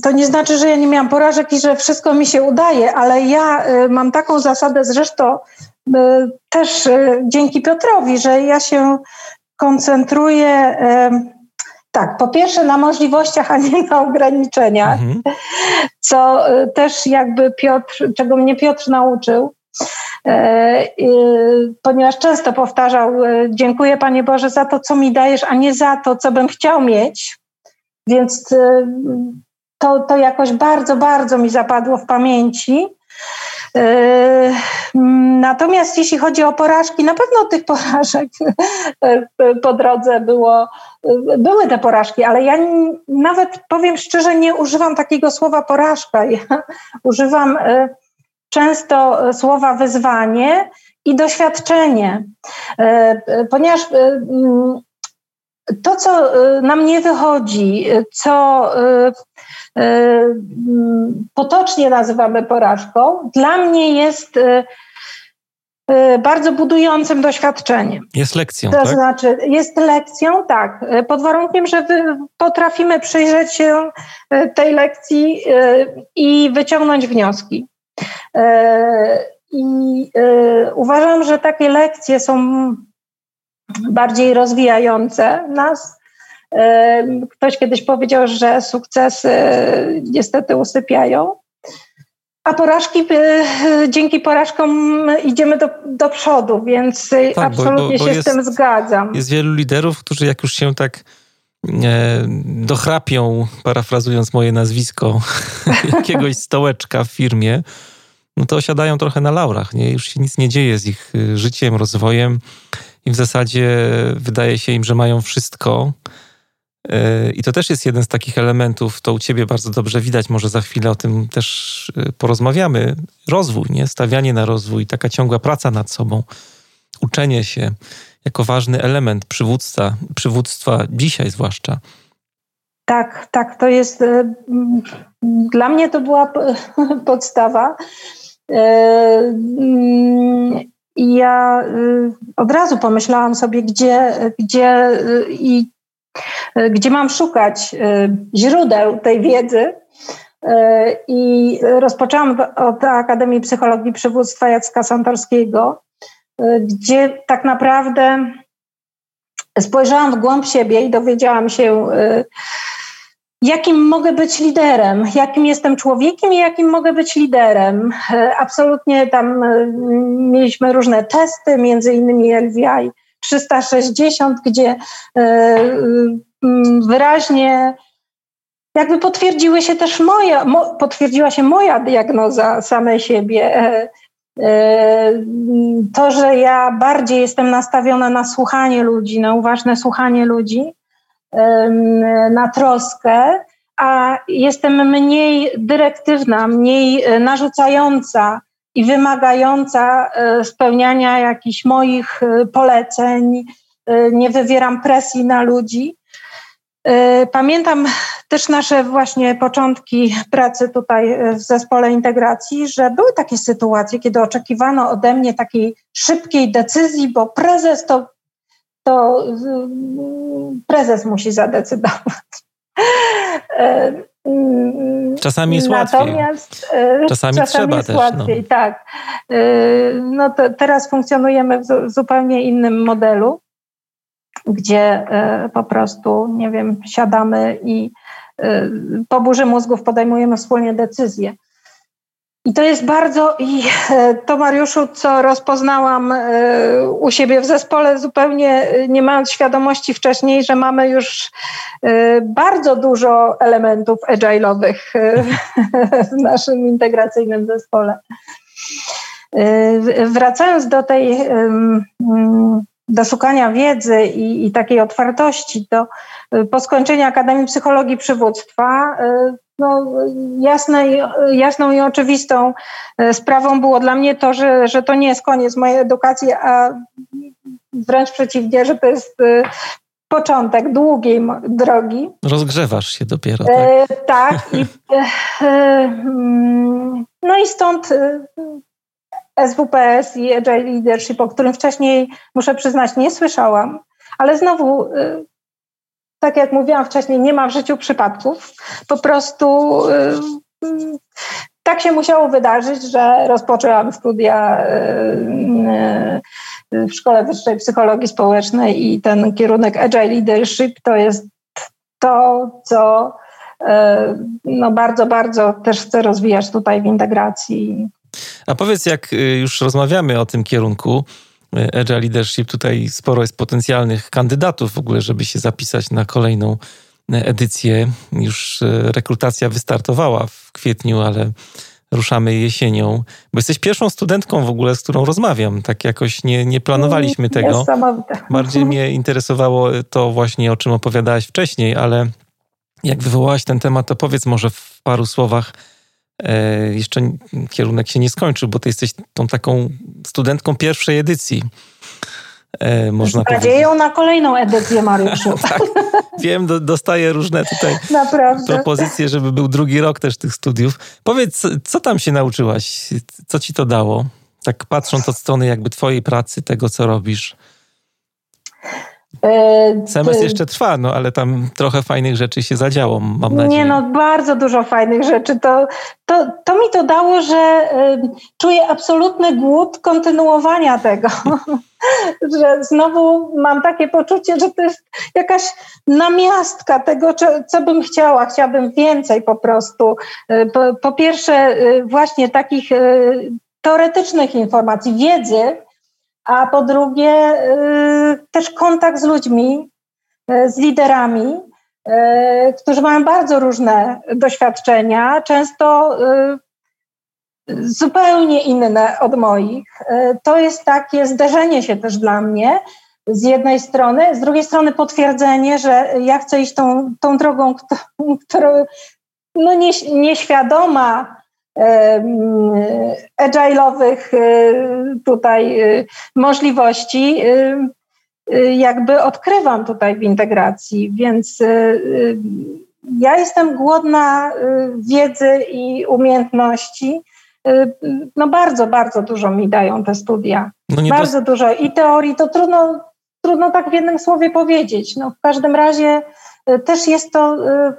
to nie znaczy, że ja nie miałam porażek i że wszystko mi się udaje, ale ja mam taką zasadę, zresztą też dzięki Piotrowi, że ja się koncentruję tak, po pierwsze na możliwościach, a nie na ograniczeniach, mhm. co też jakby Piotr, czego mnie Piotr nauczył. Ponieważ często powtarzał, dziękuję Panie Boże za to, co mi dajesz, a nie za to, co bym chciał mieć, więc to, to jakoś bardzo, bardzo mi zapadło w pamięci. Natomiast jeśli chodzi o porażki, na pewno tych porażek po drodze było, były te porażki, ale ja nawet powiem szczerze, nie używam takiego słowa porażka, ja używam często słowa wyzwanie i doświadczenie, ponieważ to, co nam nie wychodzi, co potocznie nazywamy porażką, dla mnie jest bardzo budującym doświadczeniem. Jest lekcją, to tak? To znaczy, jest lekcją, tak, pod warunkiem, że potrafimy przyjrzeć się tej lekcji i wyciągnąć wnioski. I uważam, że takie lekcje są bardziej rozwijające nas. Ktoś kiedyś powiedział, że sukcesy niestety usypiają, a porażki, dzięki porażkom idziemy do, do przodu, więc tak, absolutnie bo, bo, bo się jest, z tym zgadzam. Jest wielu liderów, którzy jak już się tak dochrapią, parafrazując moje nazwisko, jakiegoś stołeczka w firmie, no to osiadają trochę na laurach, nie? Już się nic nie dzieje z ich życiem, rozwojem i w zasadzie wydaje się im, że mają wszystko. I to też jest jeden z takich elementów, to u ciebie bardzo dobrze widać, może za chwilę o tym też porozmawiamy. Rozwój, nie? Stawianie na rozwój, taka ciągła praca nad sobą, uczenie się jako ważny element przywódca, przywództwa dzisiaj zwłaszcza. Tak, tak, to jest... Dla mnie to była podstawa. I ja od razu pomyślałam sobie, gdzie, gdzie, i, gdzie mam szukać źródeł tej wiedzy. I rozpoczęłam od Akademii Psychologii Przywództwa Jacka Santorskiego, gdzie tak naprawdę spojrzałam w głąb siebie i dowiedziałam się, jakim mogę być liderem, jakim jestem człowiekiem i jakim mogę być liderem. Absolutnie tam mieliśmy różne testy, między innymi L V I trzysta sześćdziesiąt, gdzie wyraźnie jakby potwierdziły się też moja, potwierdziła się moja diagnoza samej siebie. To, że ja bardziej jestem nastawiona na słuchanie ludzi, na uważne słuchanie ludzi, na troskę, a jestem mniej dyrektywna, mniej narzucająca i wymagająca spełniania jakichś moich poleceń, nie wywieram presji na ludzi. Pamiętam też nasze właśnie początki pracy tutaj w zespole integracji, że były takie sytuacje, kiedy oczekiwano ode mnie takiej szybkiej decyzji, bo prezes to, to prezes musi zadecydować. Czasami jest Natomiast, łatwiej. Czasami, czasami trzeba jest też. Łatwiej, no. Tak. No to teraz funkcjonujemy w zupełnie innym modelu, gdzie po prostu, nie wiem, siadamy i po burzy mózgów podejmujemy wspólnie decyzje. I to jest bardzo, i to, Mariuszu, co rozpoznałam u siebie w zespole, zupełnie nie mając świadomości wcześniej, że mamy już bardzo dużo elementów agile'owych w naszym integracyjnym zespole. Wracając do tej, do szukania wiedzy i, i takiej otwartości, to po skończeniu Akademii Psychologii Przywództwa no, jasne, jasną i oczywistą sprawą było dla mnie to, że, że to nie jest koniec mojej edukacji, a wręcz przeciwnie, że to jest początek długiej drogi. Rozgrzewasz się dopiero. Tak, e, tak i, e, no i stąd S W P S i Agile Leadership, o którym wcześniej, muszę przyznać, nie słyszałam, ale znowu, tak jak mówiłam wcześniej, nie ma w życiu przypadków. Po prostu tak się musiało wydarzyć, że rozpoczęłam studia w Szkole Wyższej Psychologii Społecznej i ten kierunek Agile Leadership to jest to, co no bardzo, bardzo też chcę rozwijać tutaj w integracji. A powiedz, jak już rozmawiamy o tym kierunku Agile Leadership, tutaj sporo jest potencjalnych kandydatów w ogóle, żeby się zapisać na kolejną edycję. Już rekrutacja wystartowała w kwietniu, ale ruszamy jesienią, bo jesteś pierwszą studentką w ogóle, z którą rozmawiam. Tak jakoś nie, nie planowaliśmy tego. Bardziej mnie interesowało to właśnie, o czym opowiadałaś wcześniej, ale jak wywołałaś ten temat, to powiedz może w paru słowach. Jeszcze kierunek się nie skończył, bo ty jesteś tą taką studentką pierwszej edycji. Można powiedzieć. Z nadzieją na kolejną edycję, Mariuszu. Tak, wiem, do, dostaję różne tutaj Naprawdę. propozycje, żeby był drugi rok też tych studiów. Powiedz, co, co tam się nauczyłaś? Co ci to dało? Tak patrząc od strony jakby twojej pracy, tego co robisz. S M S jeszcze trwa, no ale tam trochę fajnych rzeczy się zadziało, mam nadzieję. Nie no, bardzo dużo fajnych rzeczy. To, to, to mi to dało, że y, czuję absolutny głód kontynuowania tego. Że znowu mam takie poczucie, że to jest jakaś namiastka tego, co bym chciała. Chciałabym więcej po prostu. Po, po pierwsze y, właśnie takich y, teoretycznych informacji, wiedzy, a po drugie y, też kontakt z ludźmi, y, z liderami, y, którzy mają bardzo różne doświadczenia, często y, zupełnie inne od moich. Y, to jest takie zderzenie się też dla mnie z jednej strony, z drugiej strony potwierdzenie, że ja chcę iść tą, tą drogą, którą no nie, nieświadoma, agile'owych tutaj możliwości jakby odkrywam tutaj w integracji, więc ja jestem głodna wiedzy i umiejętności. No bardzo, bardzo dużo mi dają te studia. No bardzo bez... dużo i teorii, to trudno, trudno tak w jednym słowie powiedzieć. No w każdym razie też jest to... Yy,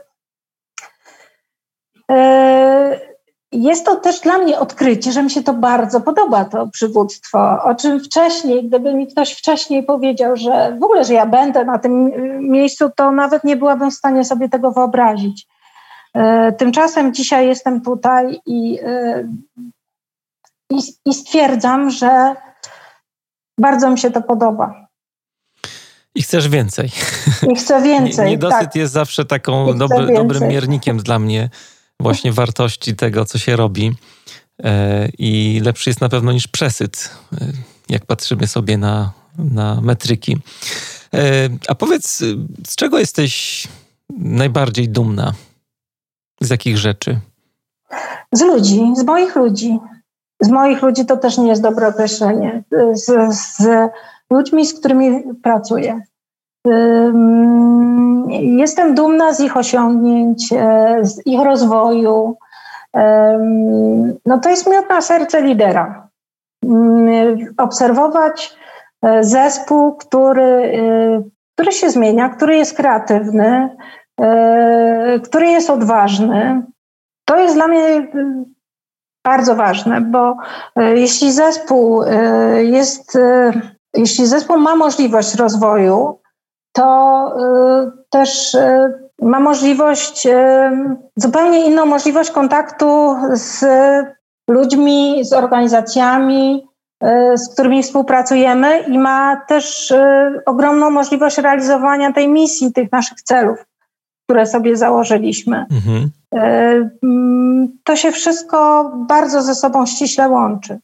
yy, Jest to też dla mnie odkrycie, że mi się to bardzo podoba, to przywództwo, o czym wcześniej, gdyby mi ktoś wcześniej powiedział, że w ogóle, że ja będę na tym miejscu, to nawet nie byłabym w stanie sobie tego wyobrazić. Tymczasem dzisiaj jestem tutaj i, i, i stwierdzam, że bardzo mi się to podoba. I chcesz więcej. I chcę więcej. Niedosyt tak. jest zawsze taką dobry, dobrym miernikiem dla mnie. Właśnie wartości tego, co się robi i lepszy jest na pewno niż przesyt, jak patrzymy sobie na, na metryki. A powiedz, z czego jesteś najbardziej dumna? Z jakich rzeczy? Z ludzi, z moich ludzi. Z moich ludzi to też nie jest dobre określenie. Z, z ludźmi, z którymi pracuję. Jestem dumna z ich osiągnięć, z ich rozwoju. No to jest miód na serce lidera. Obserwować zespół, który, który się zmienia, który jest kreatywny, który jest odważny. To jest dla mnie bardzo ważne, bo jeśli zespół jest, jeśli zespół ma możliwość rozwoju, to też ma możliwość, zupełnie inną możliwość kontaktu z ludźmi, z organizacjami, z którymi współpracujemy i ma też ogromną możliwość realizowania tej misji, tych naszych celów, które sobie założyliśmy. Mhm. To się wszystko bardzo ze sobą ściśle łączy.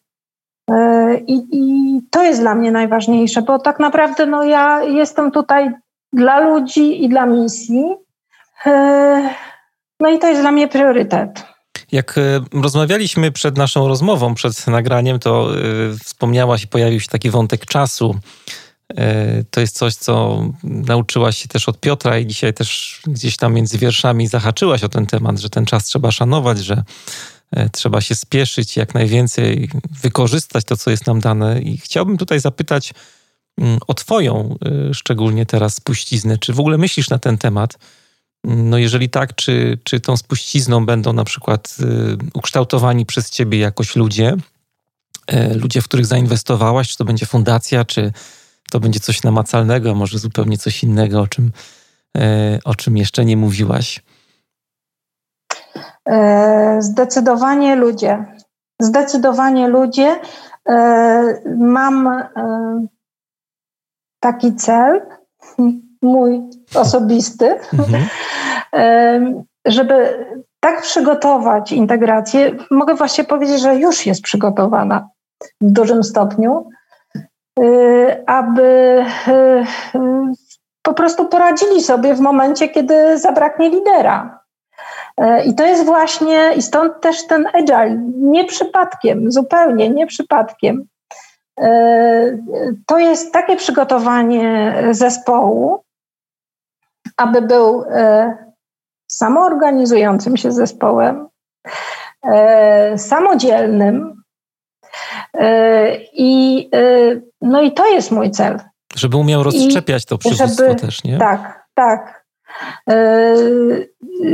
I, i to jest dla mnie najważniejsze, bo tak naprawdę no, ja jestem tutaj dla ludzi i dla misji. No i to jest dla mnie priorytet. Jak rozmawialiśmy przed naszą rozmową, przed nagraniem, to wspomniałaś i pojawił się taki wątek czasu. To jest coś, co nauczyłaś się też od Piotra i dzisiaj też gdzieś tam między wierszami zahaczyłaś o ten temat, że ten czas trzeba szanować, że trzeba się spieszyć, jak najwięcej wykorzystać to, co jest nam dane. I chciałbym tutaj zapytać o twoją szczególnie teraz spuściznę. Czy w ogóle myślisz na ten temat? No jeżeli tak, czy, czy tą spuścizną będą na przykład ukształtowani przez ciebie jakoś ludzie, ludzie, w których zainwestowałaś, czy to będzie fundacja, czy to będzie coś namacalnego, a może zupełnie coś innego, o czym, o czym jeszcze nie mówiłaś? Zdecydowanie ludzie. Zdecydowanie ludzie. Mam taki cel, mój osobisty, mhm. żeby tak przygotować integrację. Mogę właśnie powiedzieć, że już jest przygotowana w dużym stopniu, aby po prostu poradzili sobie w momencie, kiedy zabraknie lidera. I to jest właśnie, i stąd też ten agile, nie przypadkiem, zupełnie nie przypadkiem. To jest takie przygotowanie zespołu, aby był samoorganizującym się zespołem, samodzielnym. I, no i to jest mój cel. Żeby umiał rozszczepiać I to przywództwo żeby, też, nie? Tak, tak.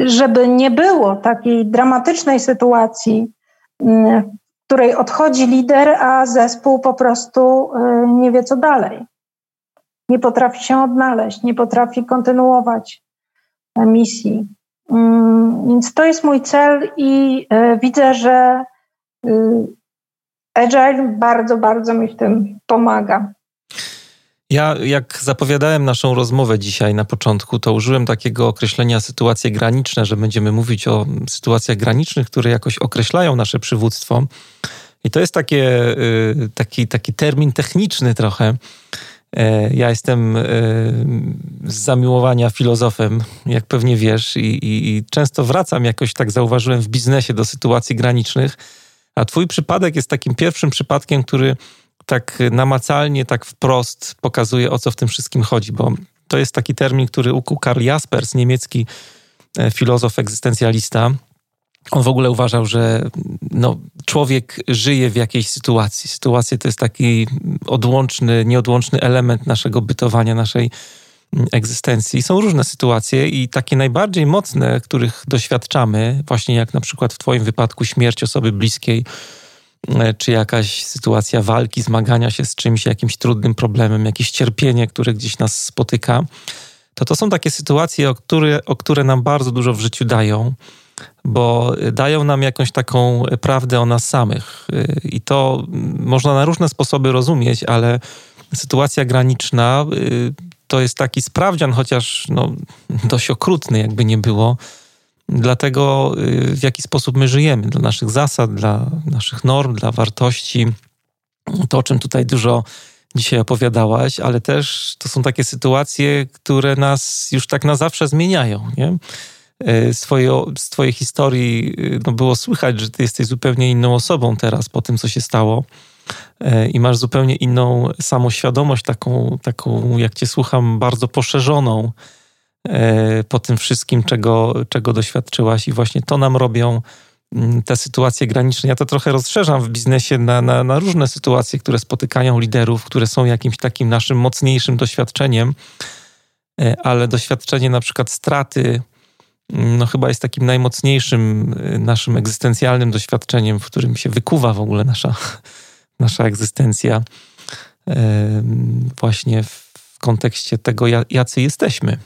Żeby nie było takiej dramatycznej sytuacji, w której odchodzi lider, a zespół po prostu nie wie, co dalej. Nie potrafi się odnaleźć, nie potrafi kontynuować misji. Więc to jest mój cel i widzę, że agile bardzo, bardzo mi w tym pomaga. Ja, jak zapowiadałem naszą rozmowę dzisiaj na początku, to użyłem takiego określenia sytuacje graniczne, że będziemy mówić o sytuacjach granicznych, które jakoś określają nasze przywództwo. I to jest takie, taki, taki termin techniczny trochę. Ja jestem z zamiłowania filozofem, jak pewnie wiesz, i, i, i często wracam, jakoś tak zauważyłem w biznesie, do sytuacji granicznych. A twój przypadek jest takim pierwszym przypadkiem, który tak namacalnie, tak wprost pokazuje, o co w tym wszystkim chodzi, bo to jest taki termin, który ukuł Karl Jaspers, niemiecki filozof, egzystencjalista. On w ogóle uważał, że no, człowiek żyje w jakiejś sytuacji. Sytuacja to jest taki odłączny, nieodłączny element naszego bytowania, naszej egzystencji. Są różne sytuacje i takie najbardziej mocne, których doświadczamy, właśnie jak na przykład w twoim wypadku śmierć osoby bliskiej, czy jakaś sytuacja walki, zmagania się z czymś, jakimś trudnym problemem, jakieś cierpienie, które gdzieś nas spotyka, to to są takie sytuacje, o które, o które nam bardzo dużo w życiu dają, bo dają nam jakąś taką prawdę o nas samych. I to można na różne sposoby rozumieć, ale sytuacja graniczna to jest taki sprawdzian, chociaż no, dość okrutny, jakby nie było, dlatego w jaki sposób my żyjemy, dla naszych zasad, dla naszych norm, dla wartości. To, o czym tutaj dużo dzisiaj opowiadałaś, ale też to są takie sytuacje, które nas już tak na zawsze zmieniają, nie? Swoje, z twojej historii no, było słychać, że ty jesteś zupełnie inną osobą teraz po tym, co się stało. i masz zupełnie inną samoświadomość, taką, taką jak cię słucham, bardzo poszerzoną po tym wszystkim, czego, czego doświadczyłaś, i właśnie to nam robią te sytuacje graniczne. Ja to trochę rozszerzam w biznesie na, na, na różne sytuacje, które spotykają liderów, które są jakimś takim naszym mocniejszym doświadczeniem, ale doświadczenie na przykład straty no chyba jest takim najmocniejszym naszym egzystencjalnym doświadczeniem, w którym się wykuwa w ogóle nasza, nasza egzystencja właśnie w kontekście tego, jacy jesteśmy.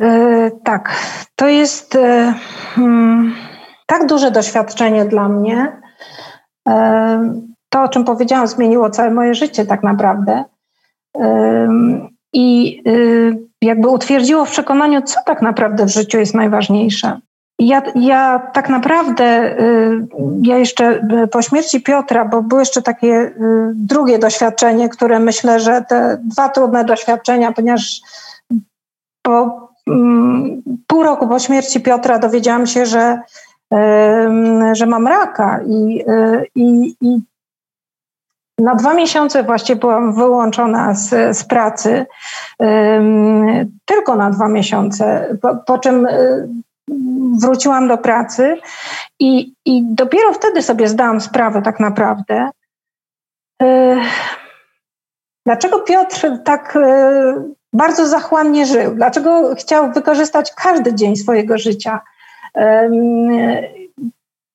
E, tak, to jest e, hmm, tak duże doświadczenie dla mnie. E, to, o czym powiedziałam, zmieniło całe moje życie tak naprawdę. E, I jakby utwierdziło w przekonaniu, co tak naprawdę w życiu jest najważniejsze. Ja, ja tak naprawdę, ja jeszcze po śmierci Piotra, bo było jeszcze takie drugie doświadczenie, które myślę, że te dwa trudne doświadczenia, ponieważ po pół roku po śmierci Piotra dowiedziałam się, że, że mam raka i, i, i na dwa miesiące właściwie byłam wyłączona z, z pracy, um, tylko na dwa miesiące, po, po czym um, wróciłam do pracy i, i dopiero wtedy sobie zdałam sprawę tak naprawdę. Um, dlaczego Piotr tak um, bardzo zachłannie żył? Dlaczego chciał wykorzystać każdy dzień swojego życia? Um,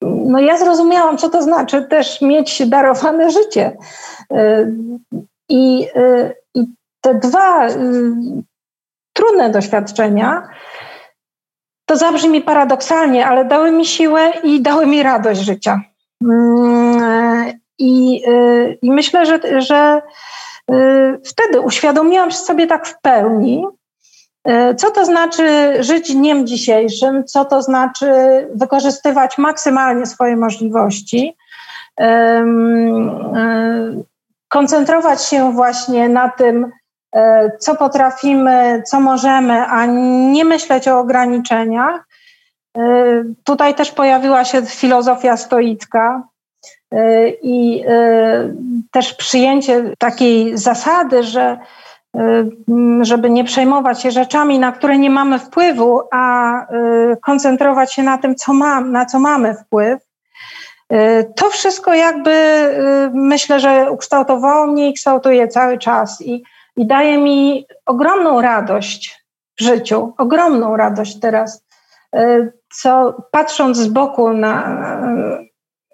No ja zrozumiałam, co to znaczy też mieć darowane życie. I, i te dwa trudne doświadczenia, to zabrzmi paradoksalnie, ale dały mi siłę i dały mi radość życia. I, i myślę, że, że wtedy uświadomiłam sobie tak w pełni, co to znaczy żyć dniem dzisiejszym, co to znaczy wykorzystywać maksymalnie swoje możliwości, koncentrować się właśnie na tym, co potrafimy, co możemy, a nie myśleć o ograniczeniach. Tutaj też pojawiła się filozofia stoicka i też przyjęcie takiej zasady, że żeby nie przejmować się rzeczami, na które nie mamy wpływu, a koncentrować się na tym, co mam, na co mamy wpływ. To wszystko jakby myślę, że ukształtowało mnie i kształtuje cały czas i, i daje mi ogromną radość w życiu, ogromną radość teraz, co patrząc z boku na,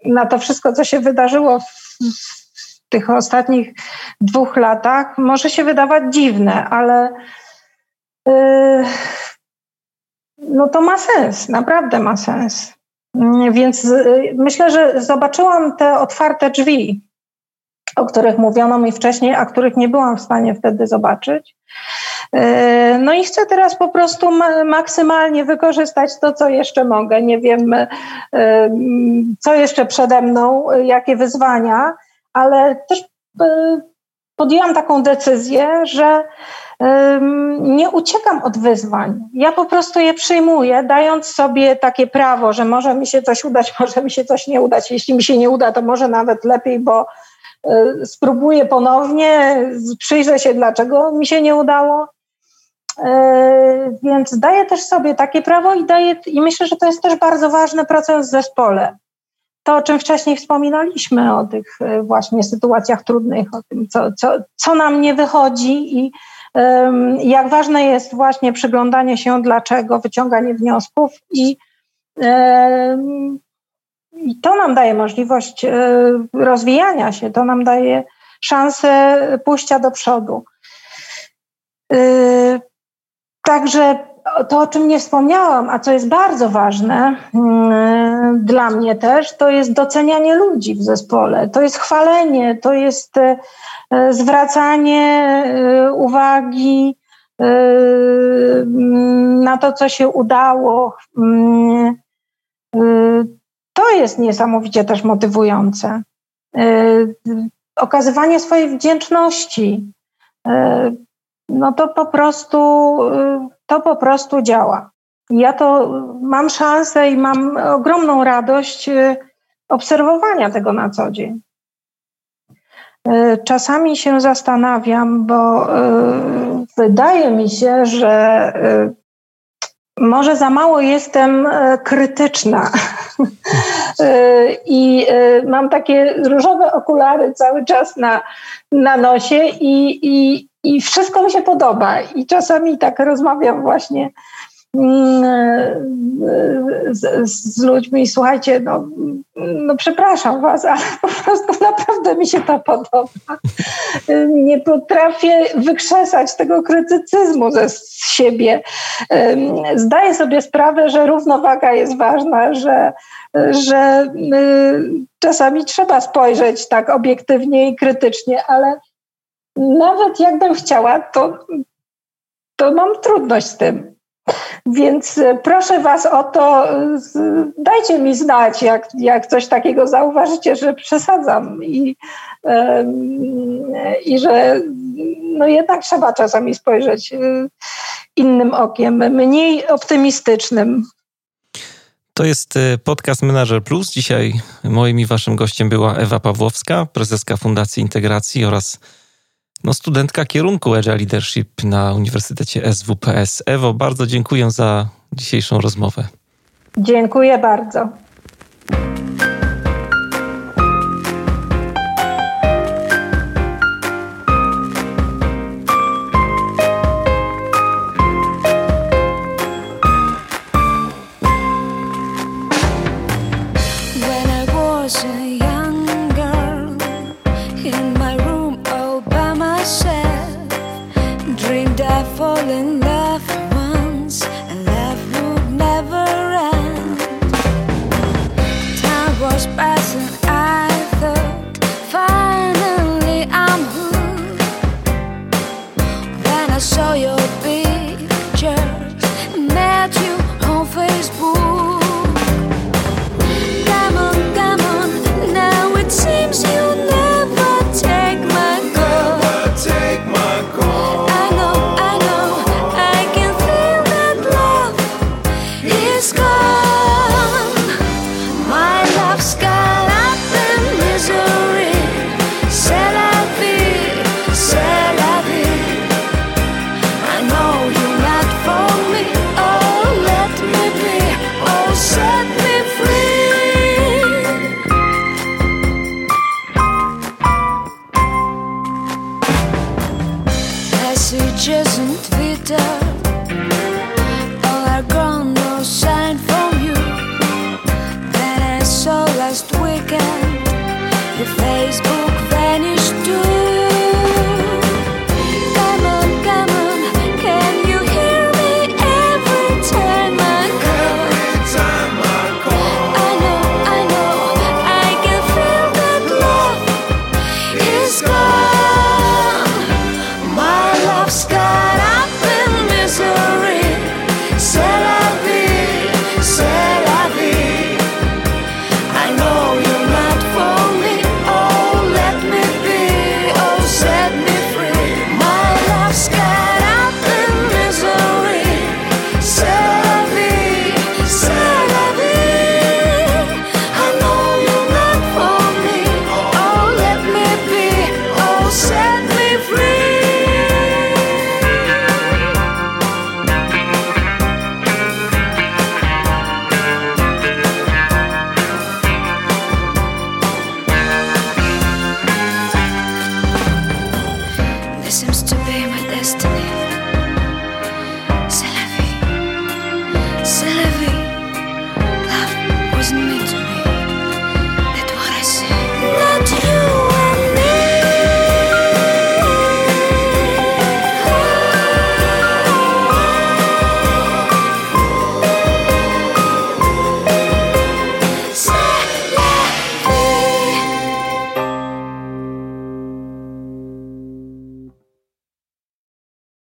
na to wszystko, co się wydarzyło w, w tych ostatnich dwóch latach może się wydawać dziwne, ale yy, no to ma sens, naprawdę ma sens. Yy, więc yy, myślę, że zobaczyłam te otwarte drzwi, o których mówiono mi wcześniej, a których nie byłam w stanie wtedy zobaczyć. Yy, no i chcę teraz po prostu ma- maksymalnie wykorzystać to, co jeszcze mogę. Nie wiem, yy, co jeszcze przede mną, yy, jakie wyzwania. Ale też podjęłam taką decyzję, że nie uciekam od wyzwań. Ja po prostu je przyjmuję, dając sobie takie prawo, że może mi się coś udać, może mi się coś nie udać. Jeśli mi się nie uda, to może nawet lepiej, bo spróbuję ponownie, przyjrzę się, dlaczego mi się nie udało. Więc daję też sobie takie prawo i, daję, i myślę, że to jest też bardzo ważny proces w zespole. To, o czym wcześniej wspominaliśmy, o tych właśnie sytuacjach trudnych, o tym, co, co, co nam nie wychodzi i um, jak ważne jest właśnie przyglądanie się dlaczego, wyciąganie wniosków i, um, i to nam daje możliwość um, rozwijania się, to nam daje szansę pójścia do przodu. Um, także to, o czym nie wspomniałam, a co jest bardzo ważne yy, dla mnie też, to jest docenianie ludzi w zespole, to jest chwalenie, to jest yy, zwracanie yy, uwagi yy, na to, co się udało. Yy, yy, to jest niesamowicie też motywujące. Yy, okazywanie swojej wdzięczności, yy, no to po prostu... Yy, To po prostu działa. Ja to mam szansę i mam ogromną radość obserwowania tego na co dzień. Czasami się zastanawiam, bo wydaje mi się, że może za mało jestem krytyczna i mam takie różowe okulary cały czas na, na nosie i, i, i wszystko mi się podoba. I czasami tak rozmawiam właśnie Z, z ludźmi, słuchajcie, no, no przepraszam was, ale po prostu naprawdę mi się to podoba. Nie potrafię wykrzesać tego krytycyzmu ze siebie. Zdaję sobie sprawę, że równowaga jest ważna, że, że czasami trzeba spojrzeć tak obiektywnie i krytycznie, ale nawet jakbym chciała, to, to mam trudność z tym. Więc proszę was o to, dajcie mi znać, jak, jak coś takiego zauważycie, że przesadzam i, i że no jednak trzeba czasami spojrzeć innym okiem, mniej optymistycznym. To jest podcast Manager Plus. Dzisiaj moim i waszym gościem była Ewa Pawłowska, prezeska Fundacji Integracji oraz No, studentka kierunku Agile Leadership na Uniwersytecie S W P S. Ewo, bardzo dziękuję za dzisiejszą rozmowę. Dziękuję bardzo. Facebook